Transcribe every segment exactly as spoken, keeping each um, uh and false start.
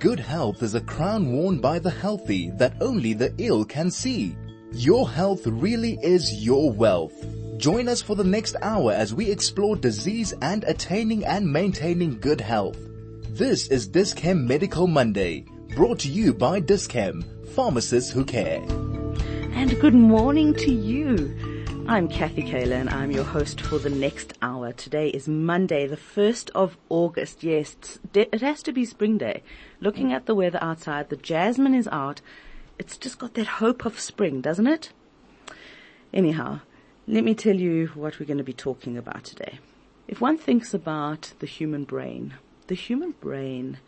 Good health is a crown worn by the healthy that only the ill can see. Your health really is your wealth. Join us for the next hour as we explore disease and attaining and maintaining good health. This is Dischem Medical Monday, brought to you by Dischem, pharmacists who care. And good morning to you. I'm Kathy Kayla and I'm your host for the next hour. Today is Monday, the first of August. Yes, it has to be spring day. Looking at the weather outside, the jasmine is out. It's just got that hope of spring, doesn't it? Anyhow, let me tell you what we're going to be talking about today. If one thinks about the human brain, the human brain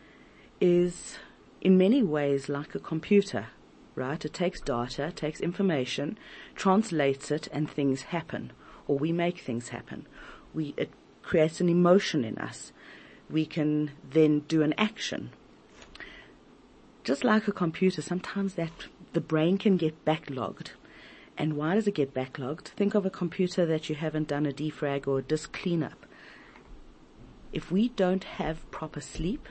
is in many ways like a computer. Right? It takes data, takes information, translates it, and things happen, or we make things happen. We, it creates an emotion in us. We can then do an action. Just like a computer, sometimes that the brain can get backlogged. And why does it get backlogged? Think of a computer that you haven't done a defrag or a disk cleanup. If we don't have proper sleep,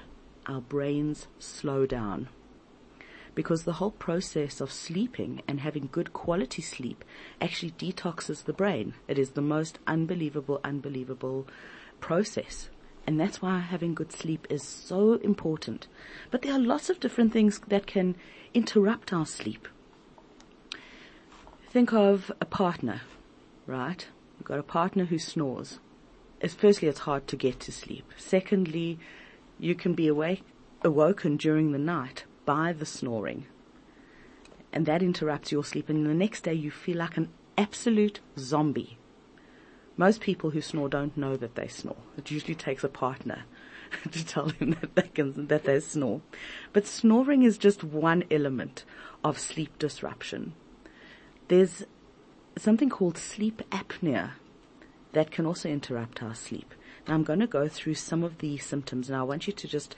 our brains slow down. Because the whole process of sleeping and having good quality sleep actually detoxes the brain. It is the most unbelievable, unbelievable process. And that's why having good sleep is so important. But there are lots of different things that can interrupt our sleep. Think of a partner, right? You've got a partner who snores. It's, firstly, it's hard to get to sleep. Secondly, you can be awake, awoken during the night by the snoring, and that interrupts your sleep, and the next day you feel like an absolute zombie. Most people who snore don't know that they snore. It usually takes a partner to tell them that they, can, that they snore. But snoring is just one element of sleep disruption. There's something called sleep apnea that can also interrupt our sleep. Now I'm going to go through some of the symptoms, and I want you to just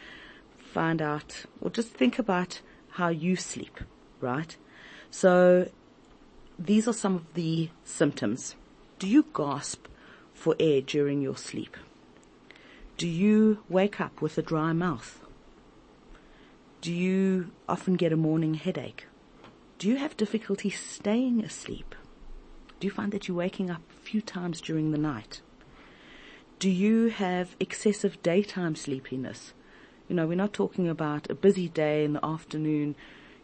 find out, or just think about how you sleep, right? So these are some of the symptoms. Do you gasp for air during your sleep? Do you wake up with a dry mouth? Do you often get a morning headache? Do you have difficulty staying asleep? Do you find that you're waking up a few times during the night? Do you have excessive daytime sleepiness? You know, we're not talking about a busy day in the afternoon,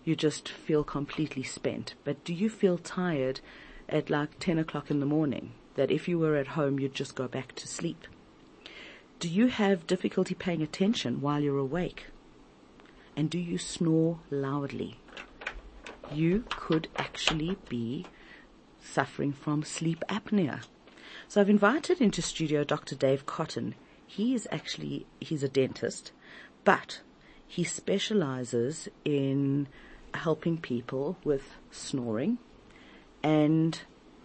you just feel completely spent. But do you feel tired at like ten o'clock in the morning, that if you were at home, you'd just go back to sleep? Do you have difficulty paying attention while you're awake? And do you snore loudly? You could actually be suffering from sleep apnea. So I've invited into studio Doctor Dave Koton. He is actually, he's a dentist. But he specializes in helping people with snoring and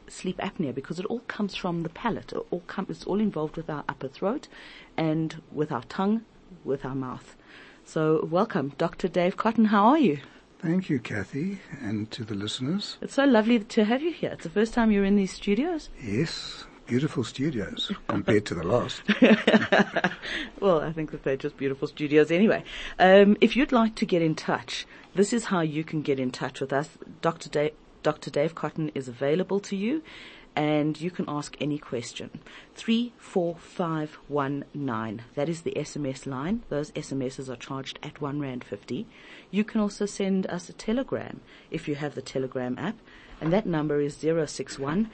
sleep apnea, because it all comes from the palate. It all comes, it's all involved with our upper throat and with our tongue, with our mouth. So welcome, Doctor Dave Koton. How are you? Thank you, Kathy, and to the listeners. It's so lovely to have you here. It's the first time you're in these studios. Yes. Beautiful studios compared to the last. Well, I think that they're just beautiful studios anyway. Um, if you'd like to get in touch, this is how you can get in touch with us. Doctor Dave, Doctor Dave Koton is available to you, and you can ask any question. three four five one nine. That is the S M S line. Those S M Ses are charged at one rand fifty. You can also send us a telegram if you have the Telegram app, and that number is zero six one,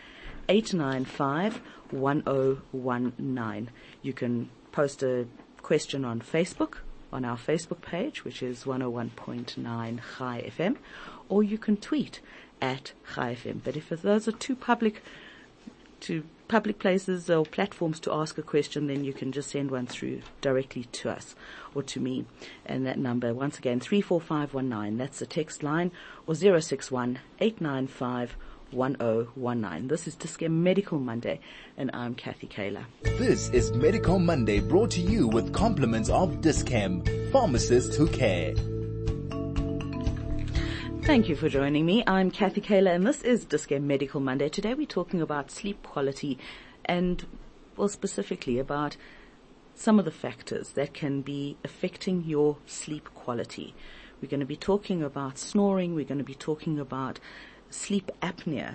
eight nine five, one zero one nine. You can post a question on Facebook, on our Facebook page, which is one oh one point nine ChaiFM, or you can tweet at ChaiFM. But if those are two public, two public places or platforms to ask a question, then you can just send one through directly to us or to me. And that number, once again, three four five one nine. That's the text line, or zero six one, eight nine five, one zero one nine. one oh one nine. This is Dischem Medical Monday, and I'm Kathy Kayla. This is Medical Monday, brought to you with compliments of Dischem, pharmacists who care. Thank you for joining me. I'm Kathy Kayla, and this is Dischem Medical Monday. Today we're talking about sleep quality, and well, specifically about some of the factors that can be affecting your sleep quality. We're going to be talking about snoring. We're going to be talking about sleep apnea.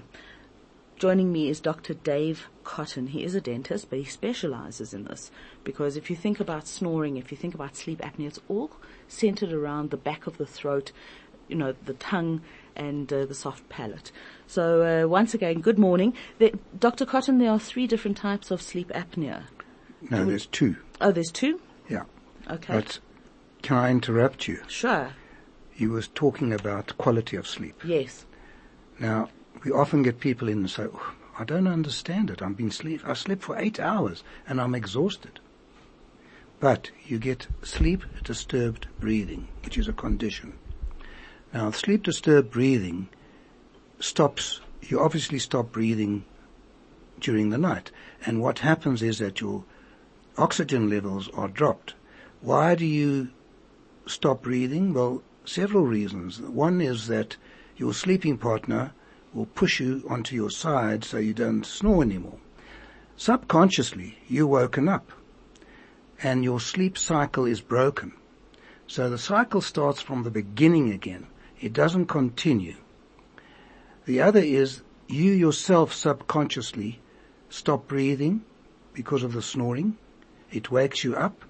Joining me is Doctor Dave Koton. He is a dentist, but he specializes in this because if you think about snoring, if you think about sleep apnea, it's all centered around the back of the throat, you know, the tongue and uh, the soft palate. So uh, once again, good morning. The, Doctor Koton, there are three different types of sleep apnea. No, there's two. Oh, there's two? Yeah. Okay. But can I interrupt you? Sure. You was talking about quality of sleep. Yes. Now, we often get people in and say, oh, I don't understand it. I've been sleep. I slept for eight hours and I'm exhausted. But you get sleep disturbed breathing, which is a condition. Now, sleep disturbed breathing stops, you obviously stop breathing during the night. And what happens is that your oxygen levels are dropped. Why do you stop breathing? Well, several reasons. One is that your sleeping partner will push you onto your side so you don't snore anymore. Subconsciously, you're woken up and your sleep cycle is broken. So the cycle starts from the beginning again. It doesn't continue. The other is you yourself subconsciously stop breathing because of the snoring. It wakes you up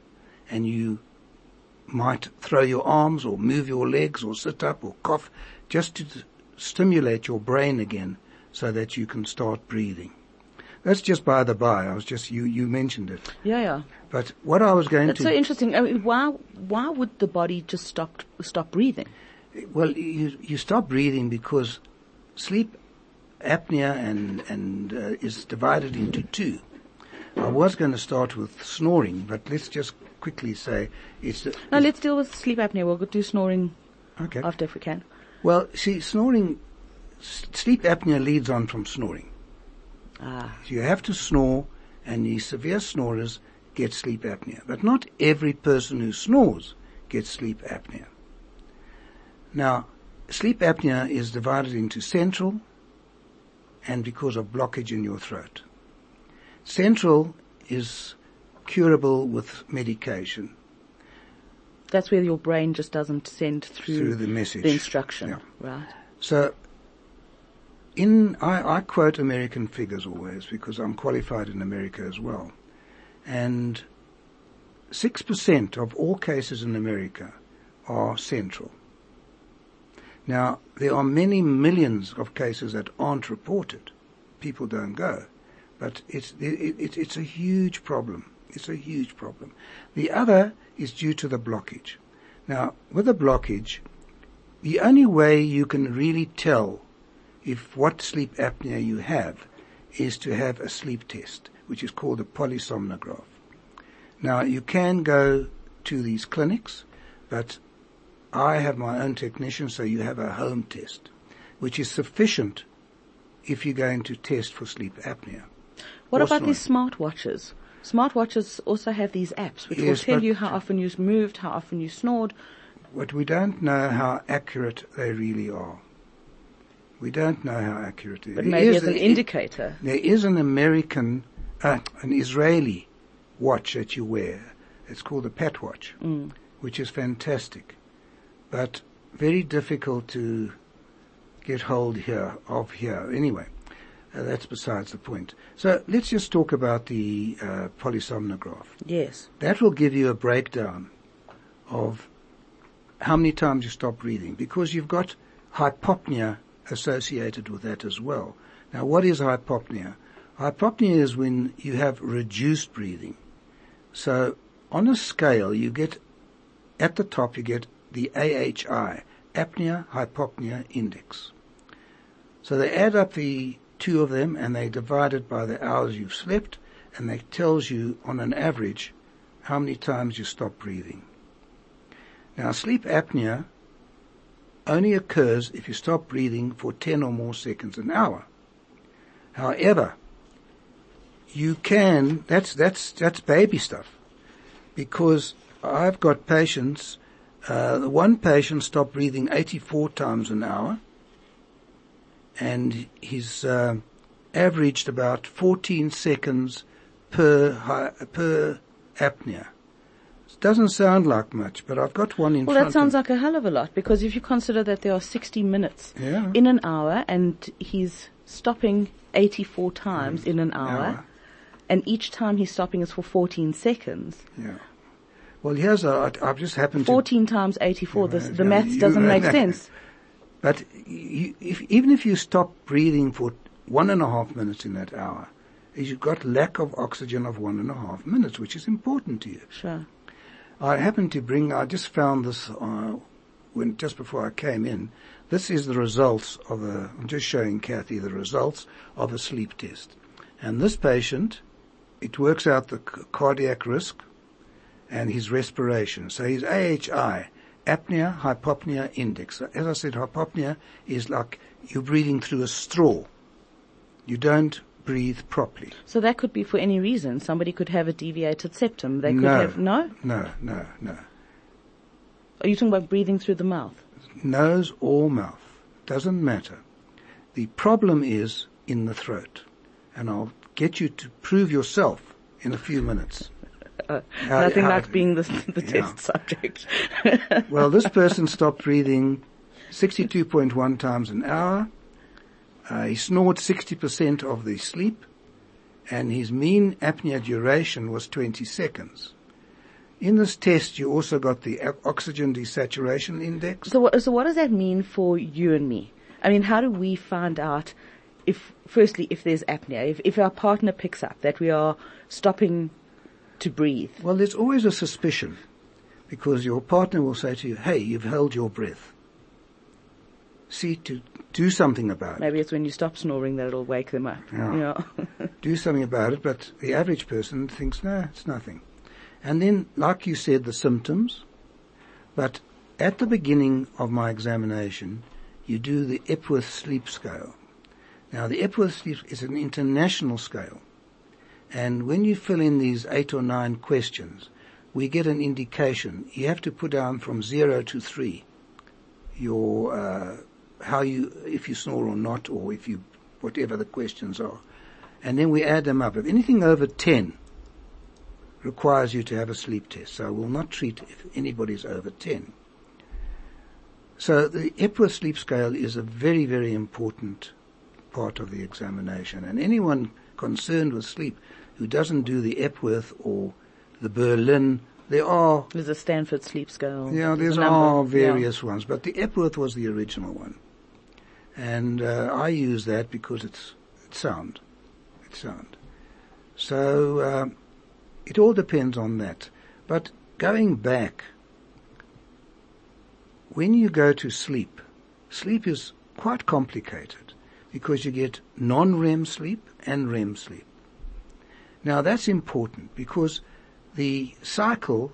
and you might throw your arms or move your legs or sit up or cough just to stimulate your brain again so that you can start breathing. That's just by the by. I was just, you, you mentioned it. Yeah, yeah. But what I was going That's to... That's so interesting. I mean, why, why would the body just stop, stop breathing? Well, you, you stop breathing because sleep apnea and, and, uh, is divided into two. I was going to start with snoring, but let's just quickly say it's... The, no, let's deal with sleep apnea. We'll do snoring okay. after if we can. Well, see, snoring, sleep apnea leads on from snoring. Ah. So you have to snore, and the severe snorers get sleep apnea. But not every person who snores gets sleep apnea. Now, sleep apnea is divided into central and because of blockage in your throat. Central is curable with medication. That's where your brain just doesn't send through, through the message, the instruction, yeah. Right? So, in I, I quote American figures always because I'm qualified in America as well, and six percent of all cases in America are central. Now there are many millions of cases that aren't reported; people don't go. But it's, it, it, it's a huge problem. It's a huge problem. The other is due to the blockage. Now, with a blockage, the only way you can really tell if what sleep apnea you have is to have a sleep test, which is called a polysomnograph. Now, you can go to these clinics, but I have my own technician, so you have a home test, which is sufficient if you're going to test for sleep apnea. What about these smartwatches? Smartwatches also have these apps, which yes, will tell you how often you've moved, how often you snored. But we don't know how accurate they really are. We don't know how accurate they are. But maybe as an indicator. There is an American, uh, an Israeli watch that you wear. It's called the PAT watch, mm. which is fantastic, but very difficult to get hold here of here anyway. Uh, that's besides the point. So let's just talk about the uh, polysomnograph. Yes. That will give you a breakdown of how many times you stop breathing because you've got hypopnea associated with that as well. Now, what is hypopnea? Hypopnea is when you have reduced breathing. So on a scale, you get, at the top, you get the A H I, Apnea-Hypopnea Index. So they add up the two of them and they divide it by the hours you've slept and that tells you on an average how many times you stop breathing. Now sleep apnea only occurs if you stop breathing for ten or more seconds an hour. However, you can, that's, that's, that's baby stuff because I've got patients, uh, the one patient stopped breathing eighty-four times an hour. And he's uh, averaged about fourteen seconds per hi- per apnea. It doesn't sound like much, but I've got one in well, front. Well, that sounds like a hell of a lot, because if you consider that there are sixty minutes yeah. in an hour, and he's stopping eighty-four times mm. in an hour, hour, and each time he's stopping is for fourteen seconds. Yeah. Well, here's a, I, I've just happened fourteen to... fourteen times eighty-four, this, the no, maths doesn't make sense. But you, if, even if you stop breathing for one and a half minutes in that hour, is you've got lack of oxygen of one and a half minutes, which is important to you. Sure. I happened to bring, I just found this uh, when just before I came in. This is the results of a, I'm just showing Kathy the results of a sleep test. And this patient, it works out the c- cardiac risk and his respiration. So his A H I, Apnea-Hypopnea Index. As I said, hypopnea is like you're breathing through a straw. You don't breathe properly. So that could be for any reason. Somebody could have a deviated septum. They could no, have, no? No, no, no. Are you talking about breathing through the mouth? Nose or mouth. Doesn't matter. The problem is in the throat. And I'll get you to prove yourself in a few minutes. Uh, how, nothing how, like being the, the yeah. test subject. Well, this person stopped breathing sixty-two point one times an hour. Uh, he snored sixty percent of the sleep, and his mean apnea duration was twenty seconds. In this test, you also got the oxygen desaturation index. So what, so what does that mean for you and me? I mean, how do we find out if, firstly, if there's apnea, if, if our partner picks up that we are stopping to breathe? Well, there's always a suspicion, because your partner will say to you, hey, you've held your breath. See, to do something about it. Maybe it's when you stop snoring that it'll wake them up. Yeah. You know? Do something about it, but the average person thinks, no, it's nothing. And then, like you said, the symptoms. But at the beginning of my examination, you do the Epworth Sleep Scale. Now, the Epworth Sleep is an international scale. And when you fill in these eight or nine questions, we get an indication. You have to put down from zero to three your... Uh, how you, if you snore or not, or if you, whatever the questions are. And then we add them up. If anything over ten requires you to have a sleep test, so I will not treat if anybody's over ten. So the Epworth Sleep Scale is a very, very important part of the examination. And anyone concerned with sleep who doesn't do the Epworth or the Berlin, there are... There's a Stanford sleep scale. Yeah, there's are various yeah. ones, but the Epworth was the original one. And uh, I use that because it's it's sound, it's sound. So uh, it all depends on that. But going back, when you go to sleep, sleep is quite complicated because you get non-R E M sleep and R E M sleep. Now that's important because the cycle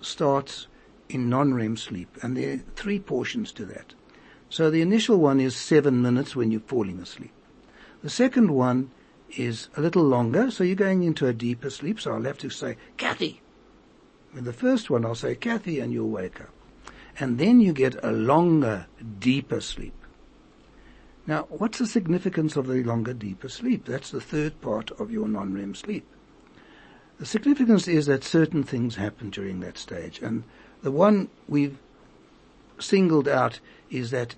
starts in non-R E M sleep, and there are three portions to that. So the initial one is seven minutes when you're falling asleep. The second one is a little longer, so you're going into a deeper sleep, so I'll have to say, Kathy! With the first one, I'll say, Kathy, and you'll wake up. And then you get a longer, deeper sleep. Now, what's the significance of the longer, deeper sleep? That's the third part of your non-R E M sleep. The significance is that certain things happen during that stage, and the one we've singled out is that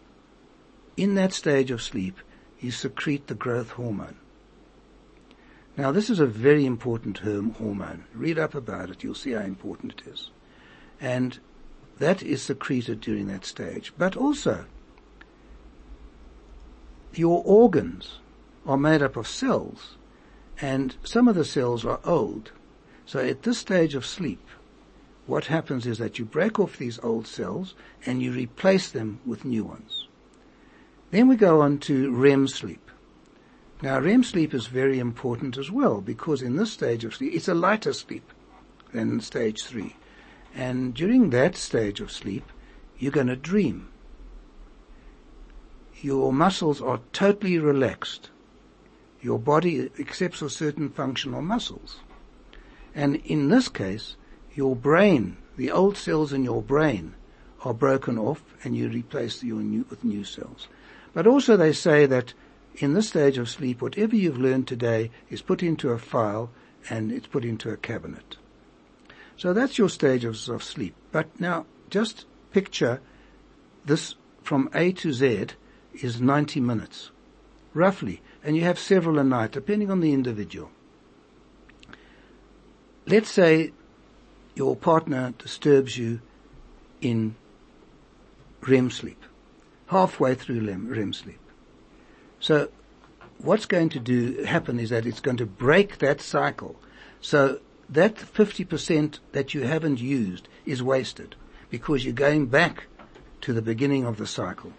in that stage of sleep, you secrete the growth hormone. Now, this is a very important hormone. Read up about it. You'll see how important it is. And that is secreted during that stage. But also, your organs are made up of cells, and some of the cells are old. So at this stage of sleep, what happens is that you break off these old cells and you replace them with new ones. Then we go on to R E M sleep. Now, R E M sleep is very important as well because in this stage of sleep, it's a lighter sleep than stage three. And during that stage of sleep, you're going to dream. Your muscles are totally relaxed. Your body accepts for certain functional muscles. And in this case, your brain, the old cells in your brain are broken off and you replace your new, with new cells. But also they say that in this stage of sleep, whatever you've learned today is put into a file and it's put into a cabinet. So that's your stages of sleep. But now just picture this from A to Z is ninety minutes, roughly. And you have several a night, depending on the individual. Let's say your partner disturbs you in R E M sleep, halfway through R E M sleep. So what's going to do happen is that it's going to break that cycle. So that fifty percent that you haven't used is wasted because you're going back to the beginning of the cycle.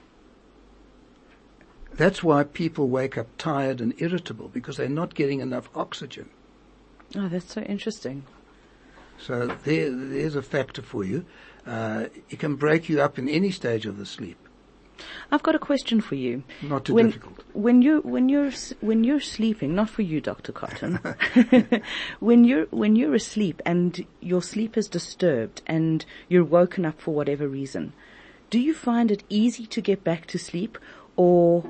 That's why people wake up tired and irritable, because they're not getting enough oxygen. Oh, that's so interesting. So there, there's a factor for you. Uh, it can break you up in any stage of the sleep. I've got a question for you. Not too when, difficult. When you when you're when you're sleeping, not for you, Doctor Koton. when you're when you're asleep and your sleep is disturbed and you're woken up for whatever reason, do you find it easy to get back to sleep, or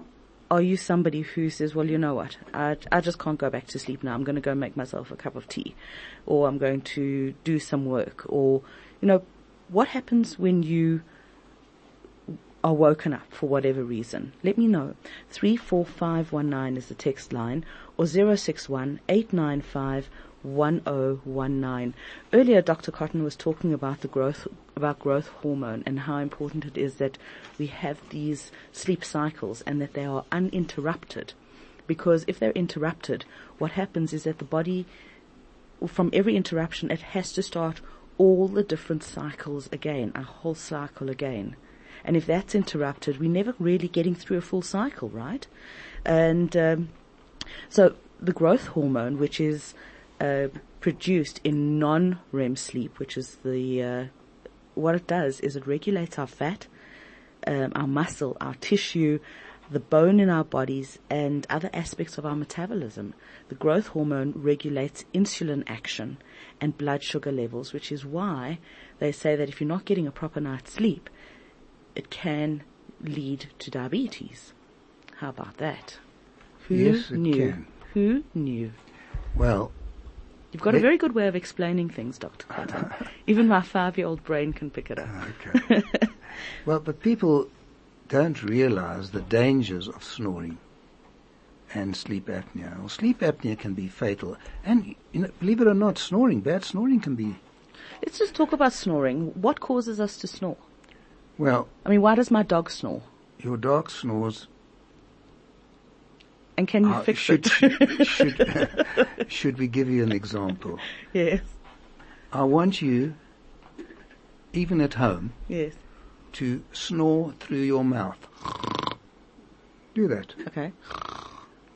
are you somebody who says, well, you know what, I, I just can't go back to sleep now. I'm going to go make myself a cup of tea, or I'm going to do some work, or, you know, what happens when you are woken up for whatever reason? Let me know. three four five one nine is the text line, or zero six one eight nine five one zero one nine. Earlier, Doctor Koton was talking about the growth, about growth hormone and how important it is that we have these sleep cycles and that they are uninterrupted. Because if they're interrupted, what happens is that the body, from every interruption, it has to start all the different cycles again, a whole cycle again. And if that's interrupted, we're never really getting through a full cycle, right? And um, so the growth hormone, which is Uh, produced in non-R E M sleep, which is the uh, what it does is it regulates our fat, um, our muscle, our tissue, the bone in our bodies, and other aspects of our metabolism. The growth hormone regulates insulin action and blood sugar levels, which is why they say that if you're not getting a proper night's sleep, it can lead to diabetes. How about that? Who yes, it knew? Can. Who knew? Well, you've got a very good way of explaining things, Doctor Koton. Even my five-year-old brain can pick it up. Okay. Well, but people don't realize the dangers of snoring and sleep apnea. Well, sleep apnea can be fatal. And, you know, believe it or not, snoring, bad snoring can be... Let's just talk about snoring. What causes us to snore? Well... I mean, why does my dog snore? Your dog snores... And can you uh, fix should, it? should, should we give you an example? Yes. I want you, even at home, yes, to snore through your mouth. Do that. Okay.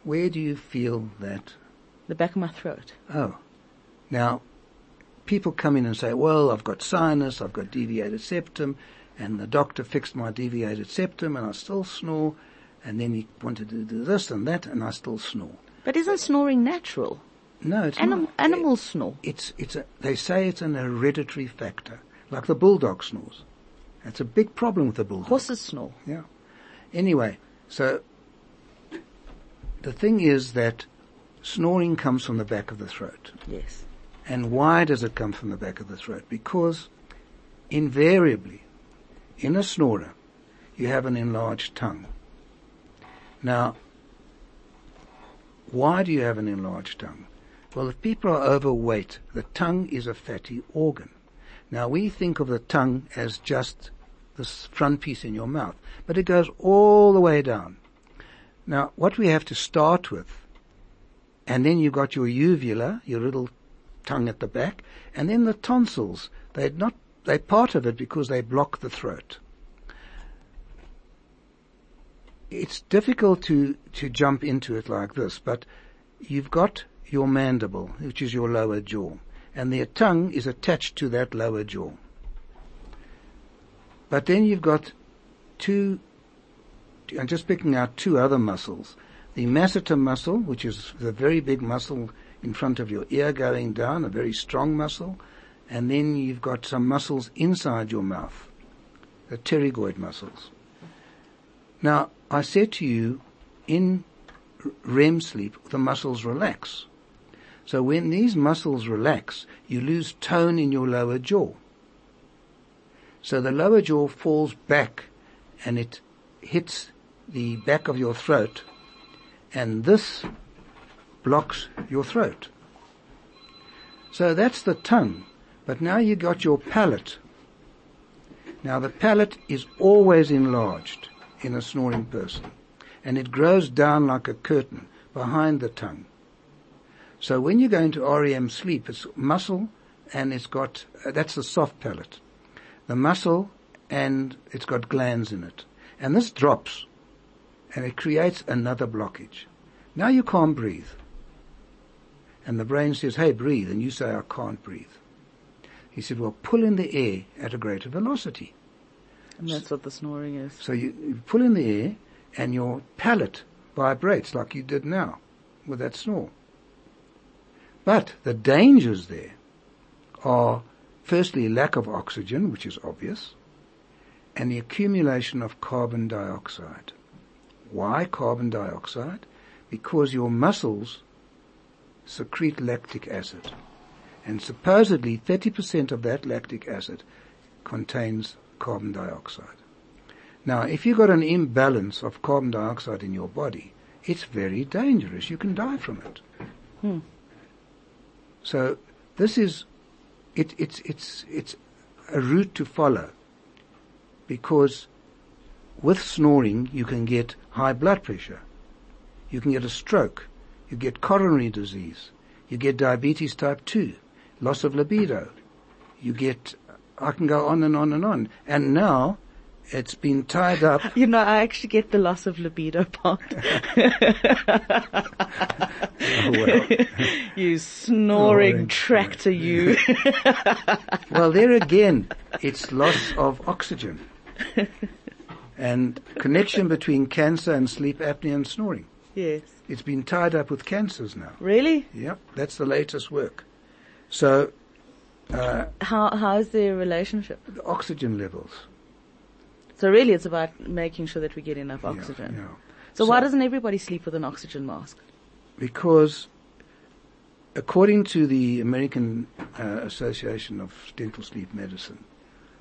Where do you feel that? The back of my throat. Oh. Now, people come in and say, well, I've got sinus, I've got deviated septum, and the doctor fixed my deviated septum, and I still snore. And then he wanted to do this and that, and I still snore. But isn't snoring natural? No, it's Anim- not. Animals snore. It's, it's a, they say it's an hereditary factor, like the bulldog snores. That's a big problem with the bulldog. Horses snore. Yeah. Anyway, so the thing is that snoring comes from the back of the throat. Yes. And why does it come from the back of the throat? Because invariably, in a snorer, you have an enlarged tongue. Now, why do you have an enlarged tongue? Well, if people are overweight, the tongue is a fatty organ. Now, we think of the tongue as just this front piece in your mouth, but it goes all the way down. Now, what we have to start with, and then you've got your uvula, your little tongue at the back, and then the tonsils. They're not, they're part of it because they block the throat. It's difficult to, to jump into it like this, but you've got your mandible, which is your lower jaw, and the tongue is attached to that lower jaw. But then you've got two, I'm just picking out two other muscles. The masseter muscle, which is the very big muscle in front of your ear going down, a very strong muscle, and then you've got some muscles inside your mouth, the pterygoid muscles. Now, I said to you, in R E M sleep, the muscles relax. So when these muscles relax, you lose tone in your lower jaw. So the lower jaw falls back and it hits the back of your throat, and this blocks your throat. So that's the tongue. But now you got your palate. Now the palate is always enlarged in a snoring person, and it grows down like a curtain behind the tongue. So when you go into R E M sleep, it's muscle and it's got, uh, that's the soft palate, the muscle, and it's got glands in it. And this drops and it creates another blockage. Now you can't breathe. And the brain says, hey, breathe. And you say, I can't breathe. He said, well, pull in the air at a greater velocity. And that's what the snoring is. So you, you pull in the air and your palate vibrates like you did now with that snore. But the dangers there are, firstly, lack of oxygen, which is obvious, and the accumulation of carbon dioxide. Why carbon dioxide? Because your muscles secrete lactic acid. And supposedly thirty percent of that lactic acid contains carbon dioxide. Now, if you've got an imbalance of carbon dioxide in your body, it's very dangerous. You can die from it. Hmm. So this is, it, it's, it's, it's a route to follow, because with snoring you can get high blood pressure, you can get a stroke, you get coronary disease, you get diabetes type two, loss of libido, you get, I can go on and on and on. And now it's been tied up. You know, I actually get the loss of libido part. Oh, well. You snoring oh, tractor, you. Well, there again, it's loss of oxygen and connection between cancer and sleep apnea and snoring. Yes. It's been tied up with cancers now. Really? Yep. That's the latest work. So, uh, how, how is the relationship? The oxygen levels. So really it's about making sure that we get enough oxygen. Yeah, yeah. So, so why doesn't everybody sleep with an oxygen mask? Because according to the American uh, Association of Dental Sleep Medicine,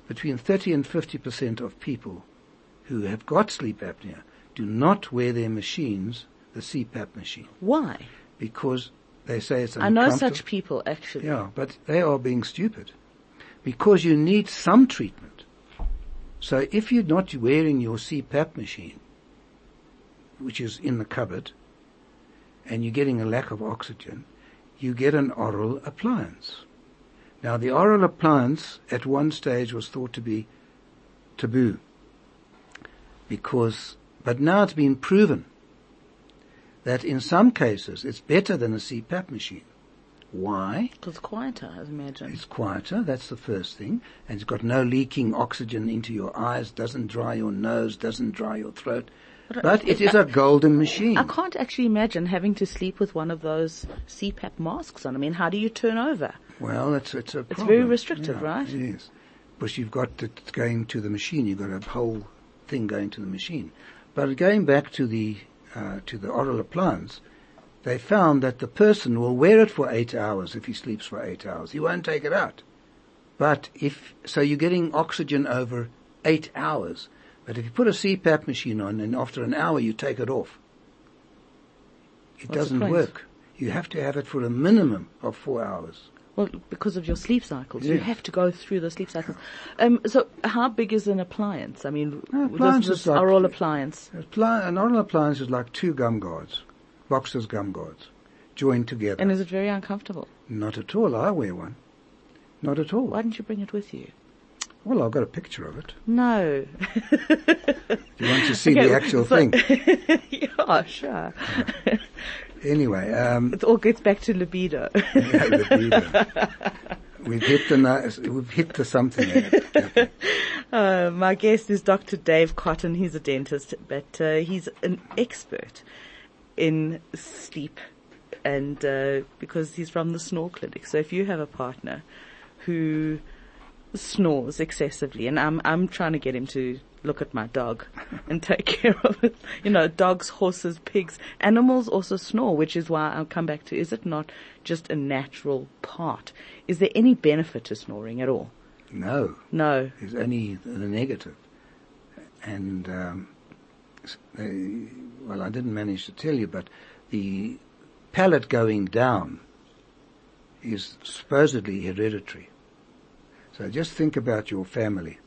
between thirty and fifty percent of people who have got sleep apnea do not wear their machines, the C PAP machine. Why? Because they say it's uncomfortable. I know such people, actually. Yeah, but they are being stupid, because you need some treatment. So if you're not wearing your C PAP machine, which is in the cupboard, and you're getting a lack of oxygen, you get an oral appliance. Now, the oral appliance at one stage was thought to be taboo, because, but now it's been proven that in some cases it's better than a C PAP machine. Why? Because it's quieter, I imagine. It's quieter, that's the first thing. And it's got no leaking oxygen into your eyes, doesn't dry your nose, doesn't dry your throat. But, but it, it is I, a golden machine. I can't actually imagine having to sleep with one of those C PAP masks on. I mean, how do you turn over? Well, it's, it's a problem. It's very restrictive, yeah, right? Yes. But you've got it going to the machine. You've got a whole thing going to the machine. But going back to the, uh, to the oral appliance, they found that the person will wear it for eight hours if he sleeps for eight hours. He won't take it out. But if, so you're getting oxygen over eight hours. But if you put a C PAP machine on and after an hour you take it off, it What's doesn't work. You have to have it for a minimum of four hours. Well, because of your sleep cycles. Yes. You have to go through the sleep cycles. Um, so how big is an appliance? I mean, no, appliance this, this is like, oral appliance. An oral appliance is like two gum guards. Boxers, gum guards, joined together. And is it very uncomfortable? Not at all. I wear one. Not at all. Why didn't you bring it with you? Well, I've got a picture of it. No. You want to see okay, the actual so thing? Yeah, sure. Right. Anyway. Um, it all gets back to libido. Yeah, libido. We've hit the, we've hit the something. Yeah. Uh, my guest is Doctor Dave Koton. He's a dentist, but uh, he's an expert in sleep, and uh, because he's from the Snore Clinic. So if you have a partner who snores excessively, and I'm I'm trying to get him to look at my dog and take care of it. You know, dogs, horses, pigs, animals also snore, which is why I'll come back to, is it not just a natural part? Is there any benefit to snoring at all? No. No. There's only the negative. And, um, they, well, I didn't manage to tell you, but the palate going down is supposedly hereditary. So just think about your family.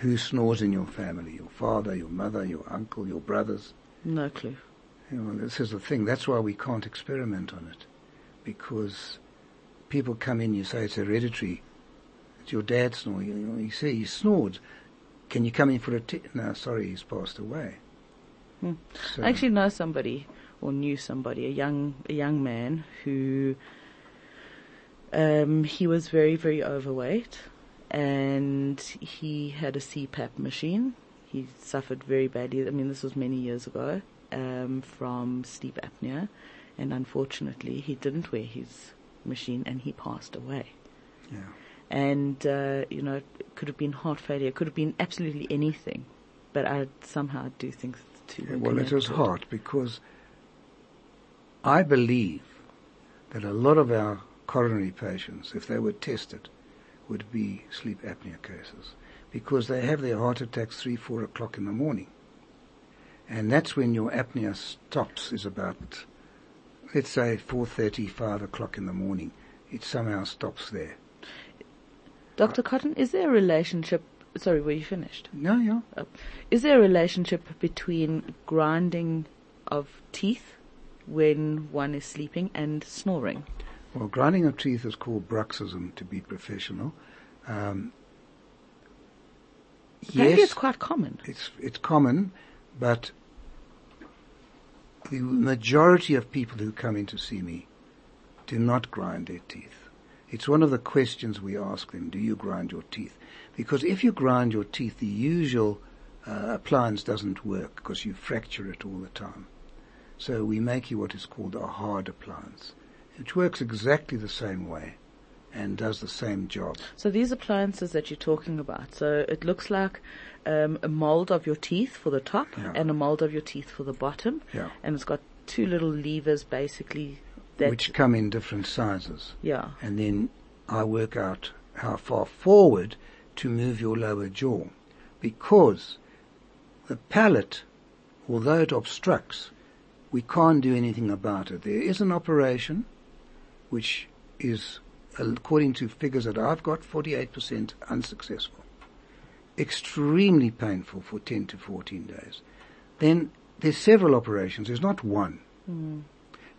Who snores in your family? Your father, your mother, your uncle, your brothers? No clue. You know, this is the thing. That's why we can't experiment on it. Because people come in, you say it's hereditary. It's your dad snore. You, you, you say he snored. Can you come in for a t- No, sorry, he's passed away. Hmm. So I actually know somebody, or knew somebody, a young, a young man who, um, he was very, very overweight. And he had a C PAP machine. He suffered very badly. I mean, this was many years ago, um, from sleep apnea. And unfortunately, he didn't wear his machine and he passed away. Yeah. And, uh, you know, it could have been heart failure. It could have been absolutely anything. But I somehow do think to yeah, well, it was heart, because I believe that a lot of our coronary patients, if they were tested, would be sleep apnea cases, because they have their heart attacks three, four o'clock in the morning. And that's when your apnea stops, is about, let's say, four thirty, five o'clock in the morning. It somehow stops there. Doctor Uh, Koton, is there a relationship, sorry, were you finished? No, yeah. Oh. Is there a relationship between grinding of teeth when one is sleeping and snoring? Well, grinding of teeth is called bruxism, to be professional. Um, yes, it's quite common. It's it's common, but the majority of people who come in to see me do not grind their teeth. It's one of the questions we ask them: do you grind your teeth? Because if you grind your teeth, the usual uh, appliance doesn't work because you fracture it all the time. So we make you what is called a hard appliance. It works exactly the same way and does the same job. So these appliances that you're talking about, so it looks like um, a mold of your teeth for the top, yeah, and a mold of your teeth for the bottom. Yeah. And it's got two little levers basically. That Which come in different sizes. Yeah. And then I work out how far forward to move your lower jaw, because the palate, although it obstructs, we can't do anything about it. There is an operation which is, according to figures that I've got, forty-eight percent unsuccessful. Extremely painful for ten to fourteen days. Then there's several operations. There's not one. Mm.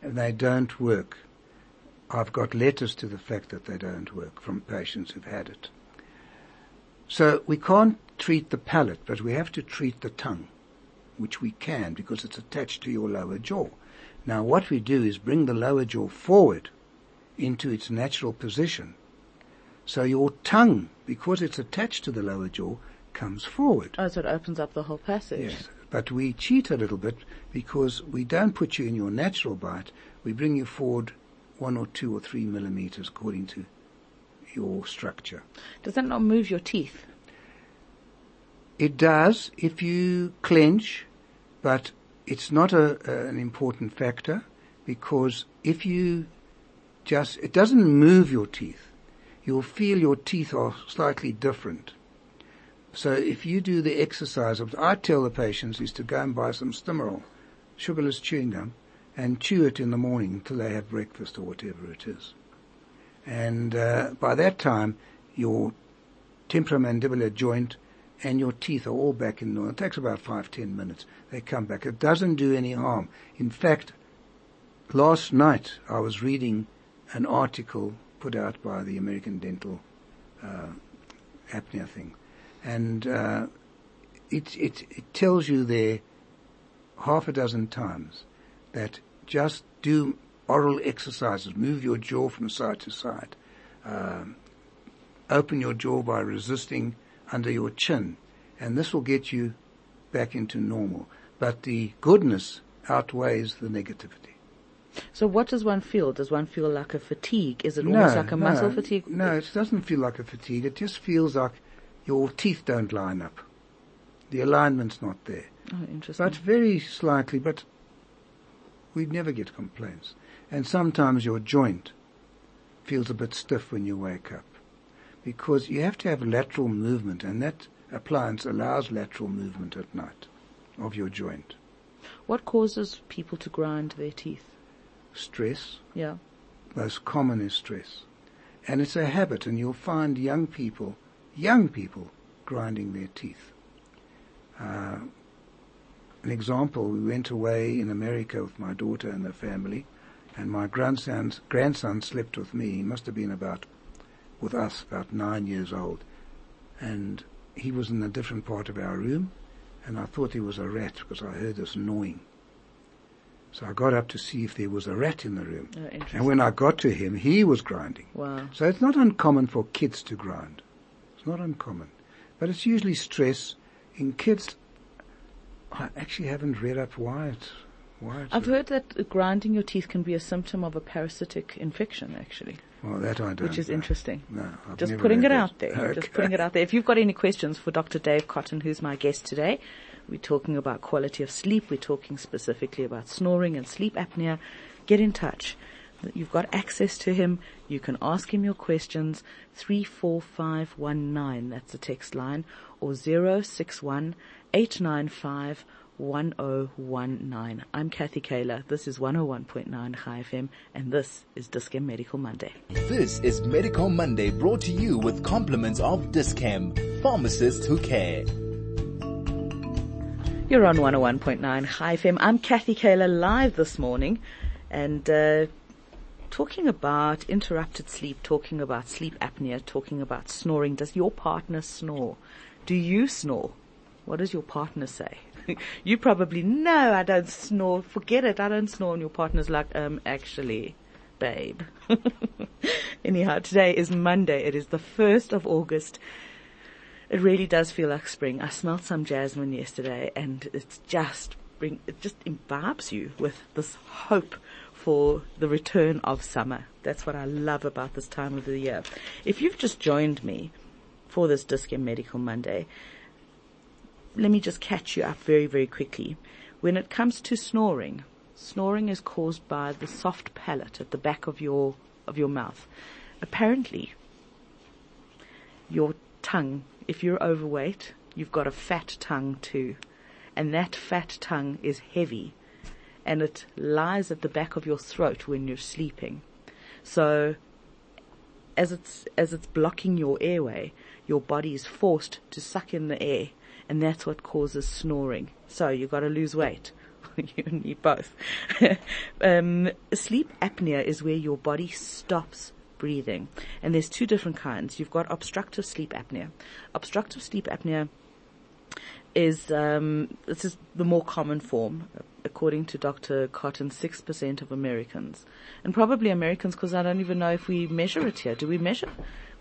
And they don't work. I've got letters to the fact that they don't work from patients who've had it. So we can't treat the palate, but we have to treat the tongue, which we can because it's attached to your lower jaw. Now what we do is bring the lower jaw forward into its natural position. So your tongue, because it's attached to the lower jaw, comes forward. Oh, so it opens up the whole passage. Yes, but we cheat a little bit because we don't put you in your natural bite. We bring you forward one or two or three millimeters according to your structure. Does that not move your teeth? It does if you clench, but it's not a, uh, an important factor, because if you just, it doesn't move your teeth. You'll feel your teeth are slightly different. So if you do the exercise, what I tell the patients is to go and buy some Stimorol, sugarless chewing gum, and chew it in the morning until they have breakfast or whatever it is. And uh, by that time, your temporomandibular joint and your teeth are all back in normal. It takes about five, ten minutes. They come back. It doesn't do any harm. In fact, last night I was reading an article put out by the American Dental uh, Apnea thing. And uh, it, it, it tells you there half a dozen times that just do oral exercises. Move your jaw from side to side. Um, open your jaw by resisting under your chin, and this will get you back into normal. But the goodness outweighs the negativity. So what does one feel? Does one feel like a fatigue? Is it no, almost like a no, muscle fatigue? No, it doesn't feel like a fatigue. It just feels like your teeth don't line up. The alignment's not there. Oh, interesting. But very slightly, but we never get complaints. And sometimes your joint feels a bit stiff when you wake up, because you have to have lateral movement, and that appliance allows lateral movement at night of your joint. What causes people to grind their teeth? Stress. Yeah. Most common is stress. And it's a habit, and you'll find young people, young people grinding their teeth. Uh, an example, we went away in America with my daughter and her family, and my grandson, grandson slept with me. He must have been about, with us, about nine years old. And he was in a different part of our room, and I thought he was a rat because I heard this gnawing. So I got up to see if there was a rat in the room. Oh, interesting. And when I got to him, he was grinding. Wow. So it's not uncommon for kids to grind. It's not uncommon. But it's usually stress. In kids, I actually haven't read up why it's... Why I've heard that grinding your teeth can be a symptom of a parasitic infection, actually. Well, that I don't Which is know. Interesting. No, I've Just never putting it that. out there. Okay. Just putting it out there. If you've got any questions for Doctor Dave Koton, who's my guest today, we're talking about quality of sleep. We're talking specifically about snoring and sleep apnea. Get in touch. You've got access to him. You can ask him your questions. three four five one nine, that's the text line, or zero six one eight nine five one zero one nine. I'm Kathy Kayla. This is one oh one point nine ChaiFM, and this is Dischem Medical Monday. This is Medical Monday, brought to you with compliments of Dischem, pharmacists who care. You're on one oh one point nine ChaiFM. I'm Kathy Kayla, live this morning, and uh, talking about interrupted sleep, talking about sleep apnea, talking about snoring. Does your partner snore? Do you snore? What does your partner say? You probably, no, I don't snore. Forget it, I don't snore. And your partner's like, um, actually, babe. Anyhow, today is Monday. It is the first of August. It really does feel like spring. I smelled some jasmine yesterday, and it's just bring, it just imbibes you with this hope for the return of summer. That's what I love about this time of the year. If you've just joined me for this Dischem Medical Monday, let me just catch you up very, very quickly. When it comes to snoring, snoring is caused by the soft palate at the back of your of your mouth. Apparently, your tongue, if you're overweight, you've got a fat tongue too. And that fat tongue is heavy, and it lies at the back of your throat when you're sleeping. So as it's as it's blocking your airway, your body is forced to suck in the air, and that's what causes snoring. So you've got to lose weight. You need both. um, sleep apnea is where your body stops breathing. And there's two different kinds. You've got obstructive sleep apnea. Obstructive sleep apnea is, um, this is the more common form. According to Doctor Koton, six percent of Americans. And probably Americans, because I don't even know if we measure it here. Do we measure?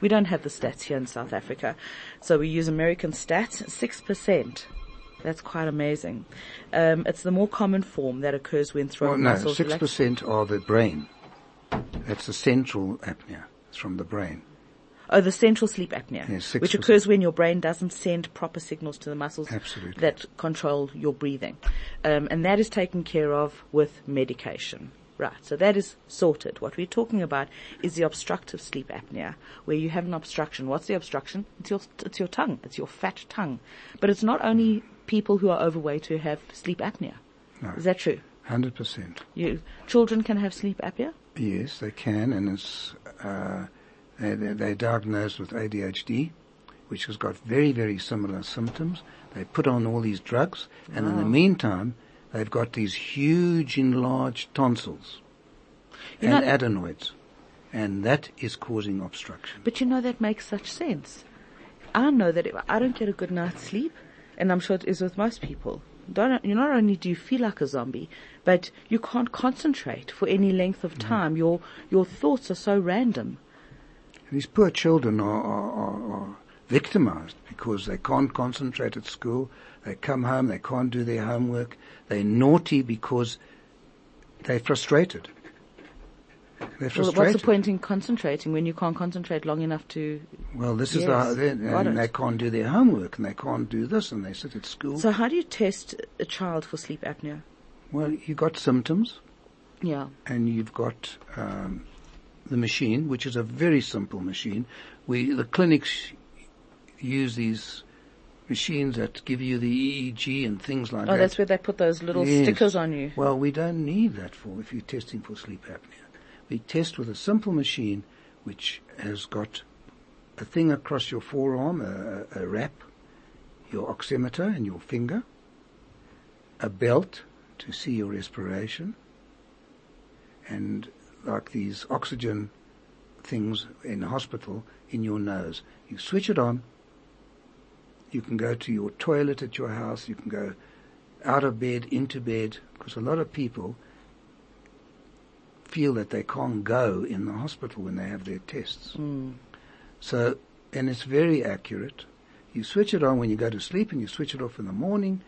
We don't have the stats here in South Africa. So we use American stats, six percent. That's quite amazing. Um, it's the more common form that occurs when throat well, muscles... No, six percent are the brain. That's the central apnea. It's from the brain. Oh, the central sleep apnea, yes, which occurs when your brain doesn't send proper signals to the muscles Absolutely. that control your breathing. Um, and that is taken care of with medication. Right, so that is sorted. What we're talking about is the obstructive sleep apnea, where you have an obstruction. What's the obstruction? It's your, it's your tongue. It's your fat tongue. But it's not only people who are overweight who have sleep apnea. No. Is that true? one hundred percent. You, children can have sleep apnea? Yes, they can, and it's... Uh, They, they, they're diagnosed with A D H D, which has got very, very similar symptoms. They put on all these drugs, and wow. in the meantime, they've got these huge enlarged tonsils you and adenoids, and that is causing obstruction. But you know, that makes such sense. I know that if I don't get a good night's sleep, and I'm sure it is with most people, Don't, you not only do you feel like a zombie, but you can't concentrate for any length of time. Mm. Your, your thoughts are so random. These poor children are, are, are, are victimized because they can't concentrate at school. They come home, they can't do their homework. They're naughty because they're frustrated. They're frustrated. Well, what's the point in concentrating when you can't concentrate long enough to... Well, this yes, is the... They, and they can't do their homework, and they can't do this, and they sit at school. So how do you test a child for sleep apnea? Well, you've got symptoms. Yeah. And you've got um, the machine, which is a very simple machine. We The clinics use these machines that give you the E E G and things like oh, that. Oh, that's where they put those little yes. stickers on you. Well, we don't need that for if you're testing for sleep apnea. We test with a simple machine which has got a thing across your forearm, a, a wrap, your oximeter and your finger, a belt to see your respiration, and like these oxygen things in hospital in your nose. You switch it on. You can go to your toilet at your house. You can go out of bed, into bed, because a lot of people feel that they can't go in the hospital when they have their tests. Mm. So, and it's very accurate. You switch it on when you go to sleep and you switch it off in the morning.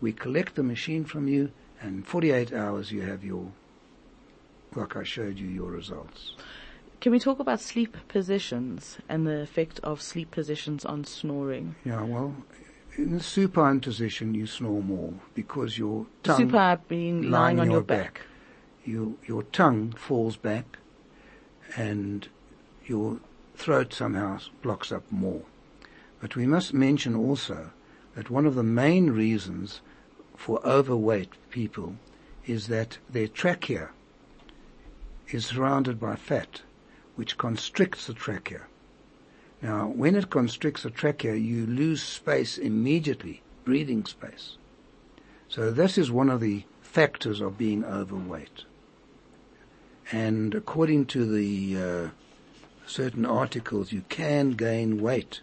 We collect the machine from you, and in forty-eight hours you have your, like I showed you, your results. Can we talk about sleep positions and the effect of sleep positions on snoring? Yeah, well, in the supine position, you snore more because your tongue... Supine being lying on your, your back. back. Your, your tongue falls back and your throat somehow blocks up more. But we must mention also that one of the main reasons for overweight people is that their trachea is surrounded by fat, which constricts the trachea. Now, when it constricts the trachea, you lose space immediately, breathing space. So this is one of the factors of being overweight. And according to the uh, certain articles, you can gain weight.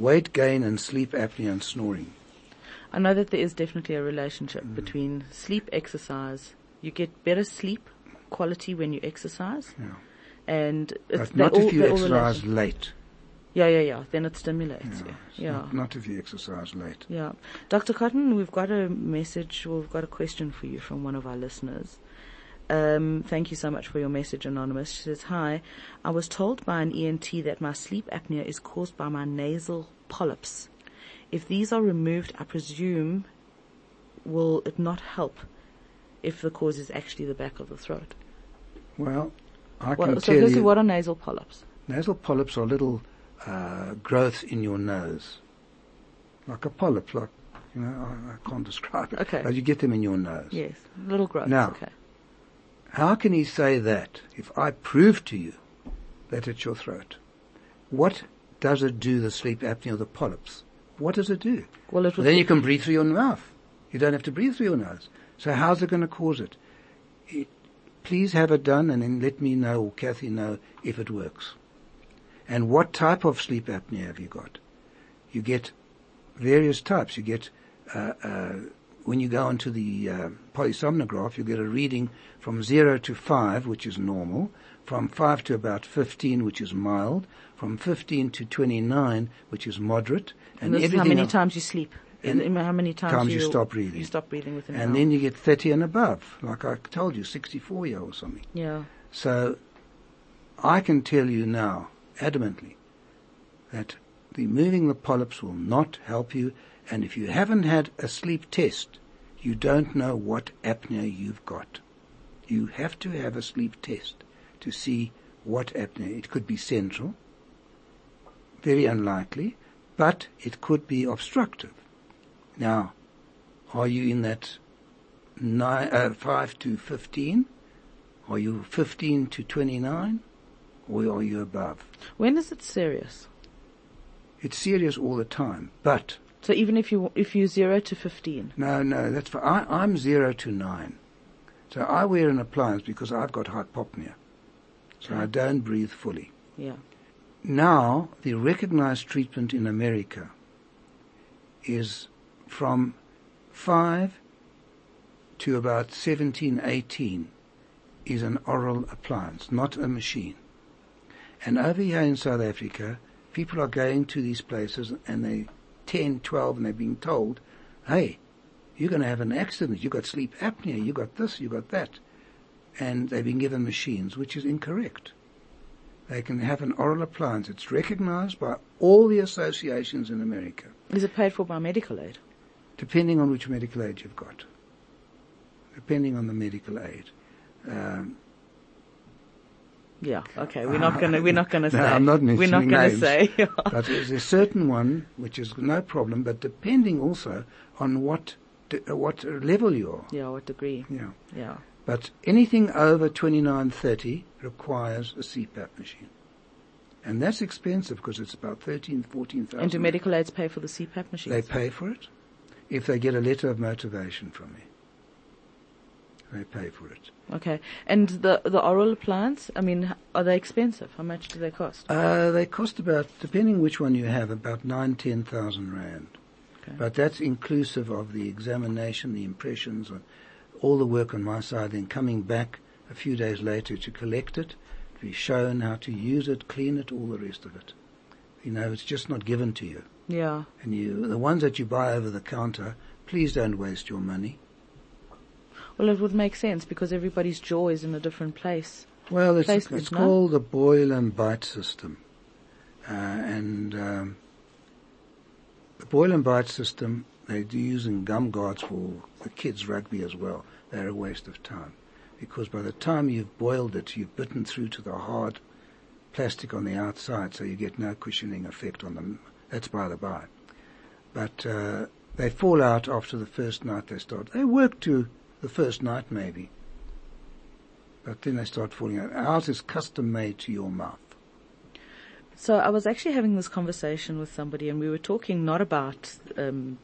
Weight gain and sleep apnea and snoring. I know that there is definitely a relationship mm. between sleep, exercise. You get better sleep quality when you exercise. Yeah. And it's but not all, if you exercise late. Yeah, yeah, yeah. Then it stimulates yeah, you. Yeah. Not, not if you exercise late. Yeah. Doctor Koton, we've got a message, or we've got a question for you from one of our listeners. Um, thank you so much for your message, Anonymous. She says, hi, I was told by an E N T that my sleep apnea is caused by my nasal polyps. If these are removed, I presume, will it not help if the cause is actually the back of the throat? Well... I can well, so tell you, what are nasal polyps? Nasal polyps are little uh, growths in your nose, like a polyp. Like you know, I, I can't describe it. Okay. But you get them in your nose. Yes, little growths. Now, okay. How can he say that if I prove to you that it's your throat? What does it do? The sleep apnea, the polyps. What does it do? Well, it will then you can breathe through your mouth. You don't have to breathe through your nose. So how's it going to cause it? It Please have it done and then let me know, or Kathy know, if it works. And what type of sleep apnea have you got? You get various types. You get, uh, uh, when you go onto the uh, polysomnograph, you get a reading from zero to five, which is normal, from five to about fifteen, which is mild, from fifteen to twenty-nine, which is moderate. And, and this is how many times you sleep. And how many times, times you, you stop breathing? You stop breathing within an hour. And then you get thirty and above, like I told you, sixty-four year or something. Yeah. So, I can tell you now, adamantly, that removing the polyps will not help you. And if you haven't had a sleep test, you don't know what apnea you've got. You have to have a sleep test to see what apnea. It could be central, very unlikely, but it could be obstructive. Now, are you in that nine, uh, five to fifteen? Are you fifteen to twenty-nine? Or are you above? When is it serious? It's serious all the time, but... So even if you if you zero to fifteen? No, no, that's for, I, I'm zero to nine. So I wear an appliance because I've got hypopnea. So okay. I don't breathe fully. Yeah. Now, the recognized treatment in America is... from five to about seventeen, eighteen is an oral appliance, not a machine. And over here in South Africa, people are going to these places and they're ten, twelve, and they're being told, hey, you're going to have an accident, you got sleep apnea, you got this, you got that. and they've been given machines, which is incorrect. They can have an oral appliance. It's recognized by all the associations in America. Is it paid for by medical aid? Depending on which medical aid you've got. Depending on the medical aid. Um, yeah, okay, we're not going to we're not going to say. No, I'm not mentioning We're not going to say. But there's a certain one which is no problem, but depending also on what de- what level you are. Yeah, what degree. Yeah. Yeah. But anything over twenty-nine thirty requires a C PAP machine. And that's expensive because it's about thirteen, fourteen thousand. And do medical aids pay for the C PAP machines? They pay for it if they get a letter of motivation from me. They pay for it. Okay. And the the oral appliance, I mean, are they expensive? How much do they cost? Uh, they cost about, depending which one you have, about nine, ten thousand rand. Okay. But that's inclusive of the examination, the impressions, and all the work on my side, then coming back a few days later to collect it, to be shown how to use it, clean it, all the rest of it. You know, it's just not given to you. Yeah. And you, the ones that you buy over the counter, please don't waste your money. Well, it would make sense because everybody's jaw is in a different place. Well, it's, place it's called the boil and bite system. Uh, and um, the boil and bite system, they're using gum guards for the kids' rugby as well. They're a waste of time because by the time you've boiled it, you've bitten through to the hard plastic on the outside, so you get no cushioning effect on them. That's by the by. But uh, they fall out after the first night they start. They work to the first night maybe, but then they start falling out. Ours is custom-made to your mouth. So I was actually having this conversation with somebody, and we were talking not about... Um,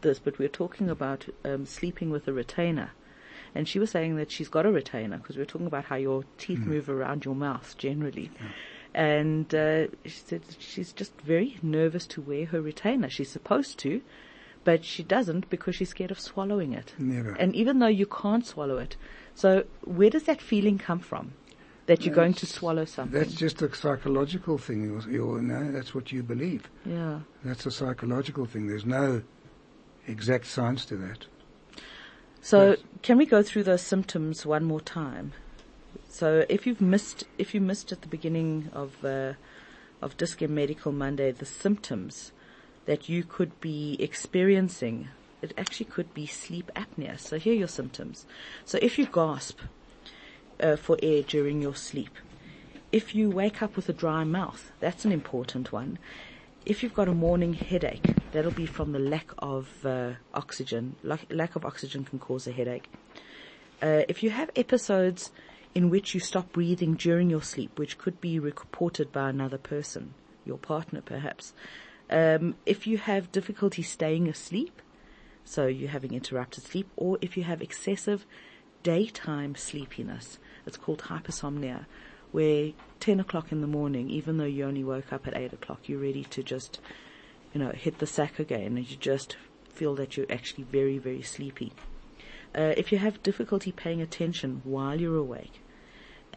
this, but we were talking about um, sleeping with a retainer, and she was saying that she's got a retainer because we were talking about how your teeth mm. move around your mouth generally, yeah. and uh, she said she's just very nervous to wear her retainer. She's supposed to, but she doesn't because she's scared of swallowing it. Never. And even though you can't swallow it, so where does that feeling come from that you're that's, going to swallow something? That's just a psychological thing. You're, you're, no, that's what you believe. Yeah. That's a psychological thing. There's no exact science to that. So, yes. Can we go through those symptoms one more time? So, if you've missed, if you missed at the beginning of uh, of Dischem Medical Monday, the symptoms that you could be experiencing, it actually could be sleep apnea. So, here are your symptoms. So, if you gasp uh, for air during your sleep, if you wake up with a dry mouth, that's an important one. If you've got a morning headache, that'll be from the lack of uh, oxygen. Lack, lack of oxygen can cause a headache. Uh, if you have episodes in which you stop breathing during your sleep, which could be reported by another person, your partner perhaps. Um, if you have difficulty staying asleep, so you're having interrupted sleep, or if you have excessive daytime sleepiness, it's called hypersomnia, where ten o'clock in the morning, even though you only woke up at eight o'clock, you're ready to just, you know, hit the sack again, and you just feel that you're actually very, very sleepy. Uh, if you have difficulty paying attention while you're awake,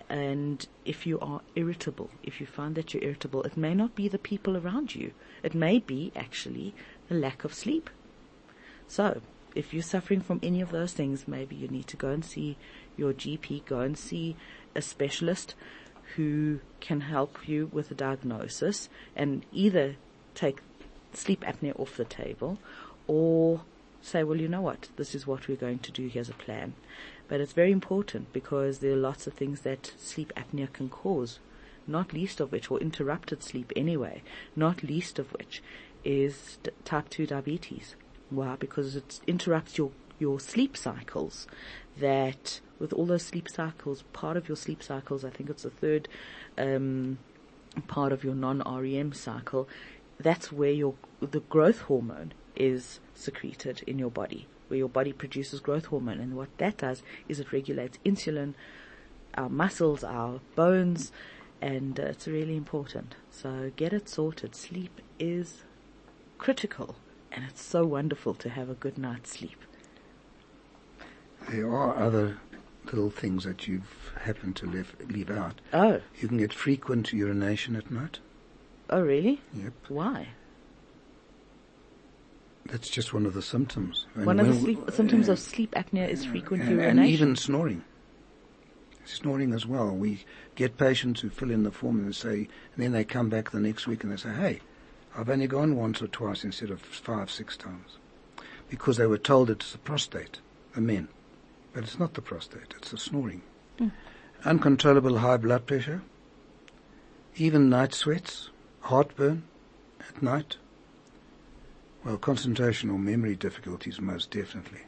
and if you are irritable, if you find that you're irritable, it may not be the people around you. It may be, actually, the lack of sleep. So, if you're suffering from any of those things, maybe you need to go and see your G P, go and see a specialist who can help you with a diagnosis and either take sleep apnea off the table or say, well, you know what, this is what we're going to do, here's a plan. But it's very important because there are lots of things that sleep apnea can cause, not least of which, or interrupted sleep anyway, not least of which is type two diabetes. Why? Because it interrupts your, your sleep cycles that... With all those sleep cycles, part of your sleep cycles, I think it's the third um, part of your non-R E M cycle, that's where your the growth hormone is secreted in your body, where your body produces growth hormone. And what that does is it regulates insulin, our muscles, our bones, and uh, it's really important. So get it sorted. Sleep is critical, and it's so wonderful to have a good night's sleep. There are other... little things that you've happened to leave, leave out. Oh. You can get frequent urination at night. Oh, really? Yep. Why? That's just one of the symptoms. And one of the sleep, symptoms uh, of sleep apnea is frequent and, urination. And even snoring. snoring as well. We get patients who fill in the form and say, and then they come back the next week and they say, hey, I've only gone once or twice instead of five, six times, because they were told it's the prostate, the men. But it's not the prostate, it's the snoring. Mm. Uncontrollable high blood pressure, even night sweats, heartburn at night. Well, concentration or memory difficulties most definitely.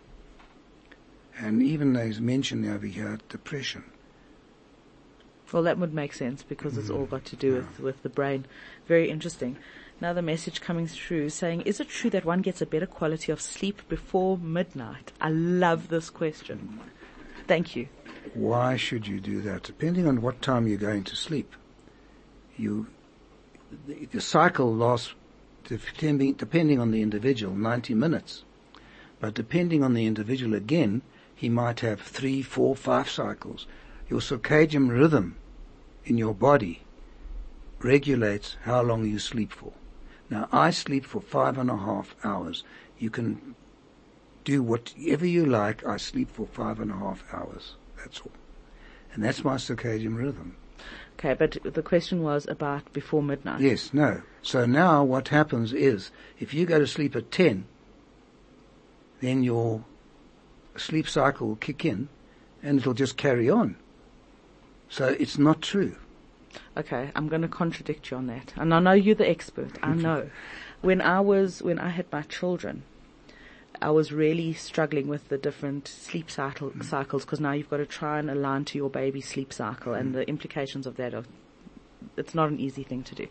And even as mentioned over here, depression. Well, that would make sense because mm. it's all got to do yeah. with, with the brain. Very interesting. Another message coming through saying, is it true that one gets a better quality of sleep before midnight? I love this question. Thank you. Why should you do that? Depending on what time you're going to sleep, you the, the cycle lasts, depending, depending on the individual, ninety minutes. But depending on the individual again, he might have three, four, five cycles. Your circadian rhythm in your body regulates how long you sleep for. Now, I sleep for five and a half hours. You can do whatever you like. I sleep for five and a half hours. That's all. And that's my circadian rhythm. Okay, but the question was about before midnight. Yes, no. So now what happens is if you go to sleep at ten, then your sleep cycle will kick in and it'll just carry on. So it's not true. Okay, I'm going to contradict you on that. And I know you're the expert. I know. When I was, when I had my children, I was really struggling with the different sleep cycle, mm. cycles because now you've got to try and align to your baby's sleep cycle mm. and the implications of that are, it's not an easy thing to do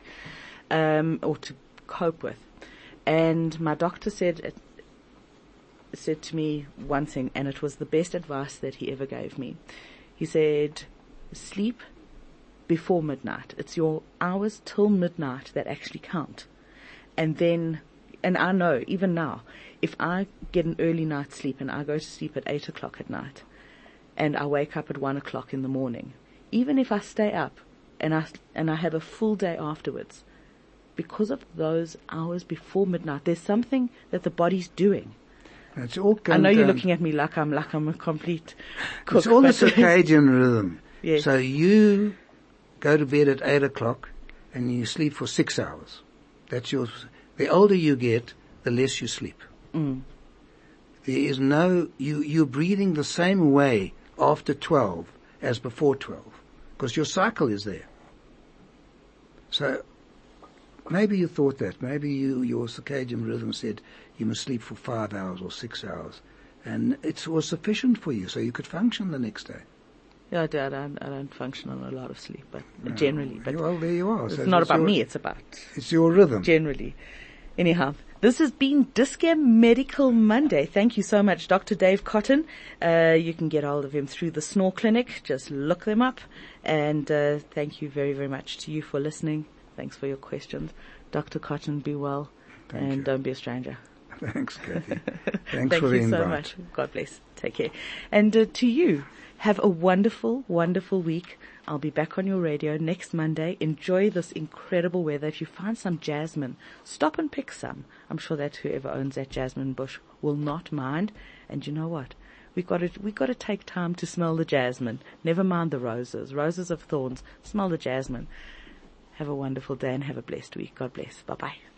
um, or to cope with. And my doctor said, it, said to me one thing, and it was the best advice that he ever gave me. He said, sleep before midnight. It's your hours till midnight that actually count. And then, and I know, even now, if I get an early night's sleep and I go to sleep at eight o'clock at night and I wake up at one o'clock in the morning, even if I stay up and I, and I have a full day afterwards, because of those hours before midnight, there's something that the body's doing. It's all I know you're looking at me like I'm, like I'm a complete cook. It's all the circadian rhythm. Yes. So you go to bed at eight o'clock and you sleep for six hours. That's your, the older you get, the less you sleep. Mm. There is no, you, you're breathing the same way after twelve as before twelve because your cycle is there. So maybe you thought that, maybe you, your circadian rhythm said you must sleep for five hours or six hours and it was sufficient for you so you could function the next day. Yeah, I don't, I don't function on a lot of sleep, but no. generally. But well, there you are. It's so not about your, me, it's about... It's your rhythm. Generally. Anyhow, this has been Dischem Medical Monday. Thank you so much, Doctor Dave Koton. Uh, you can get hold of him through the Snore Clinic. Just look them up. And uh, thank you very, very much to you for listening. Thanks for your questions. Doctor Koton, be well. Thank and you. Don't be a stranger. Thanks, Kathy. Thanks Thank for the invite. Thank you so much. God bless. Take care. And uh, to you, have a wonderful, wonderful week. I'll be back on your radio next Monday. Enjoy this incredible weather. If you find some jasmine, stop and pick some. I'm sure that whoever owns that jasmine bush will not mind. And you know what? We've got to, we've got to take time to smell the jasmine. Never mind the roses. Roses of thorns. Smell the jasmine. Have a wonderful day and have a blessed week. God bless. Bye-bye.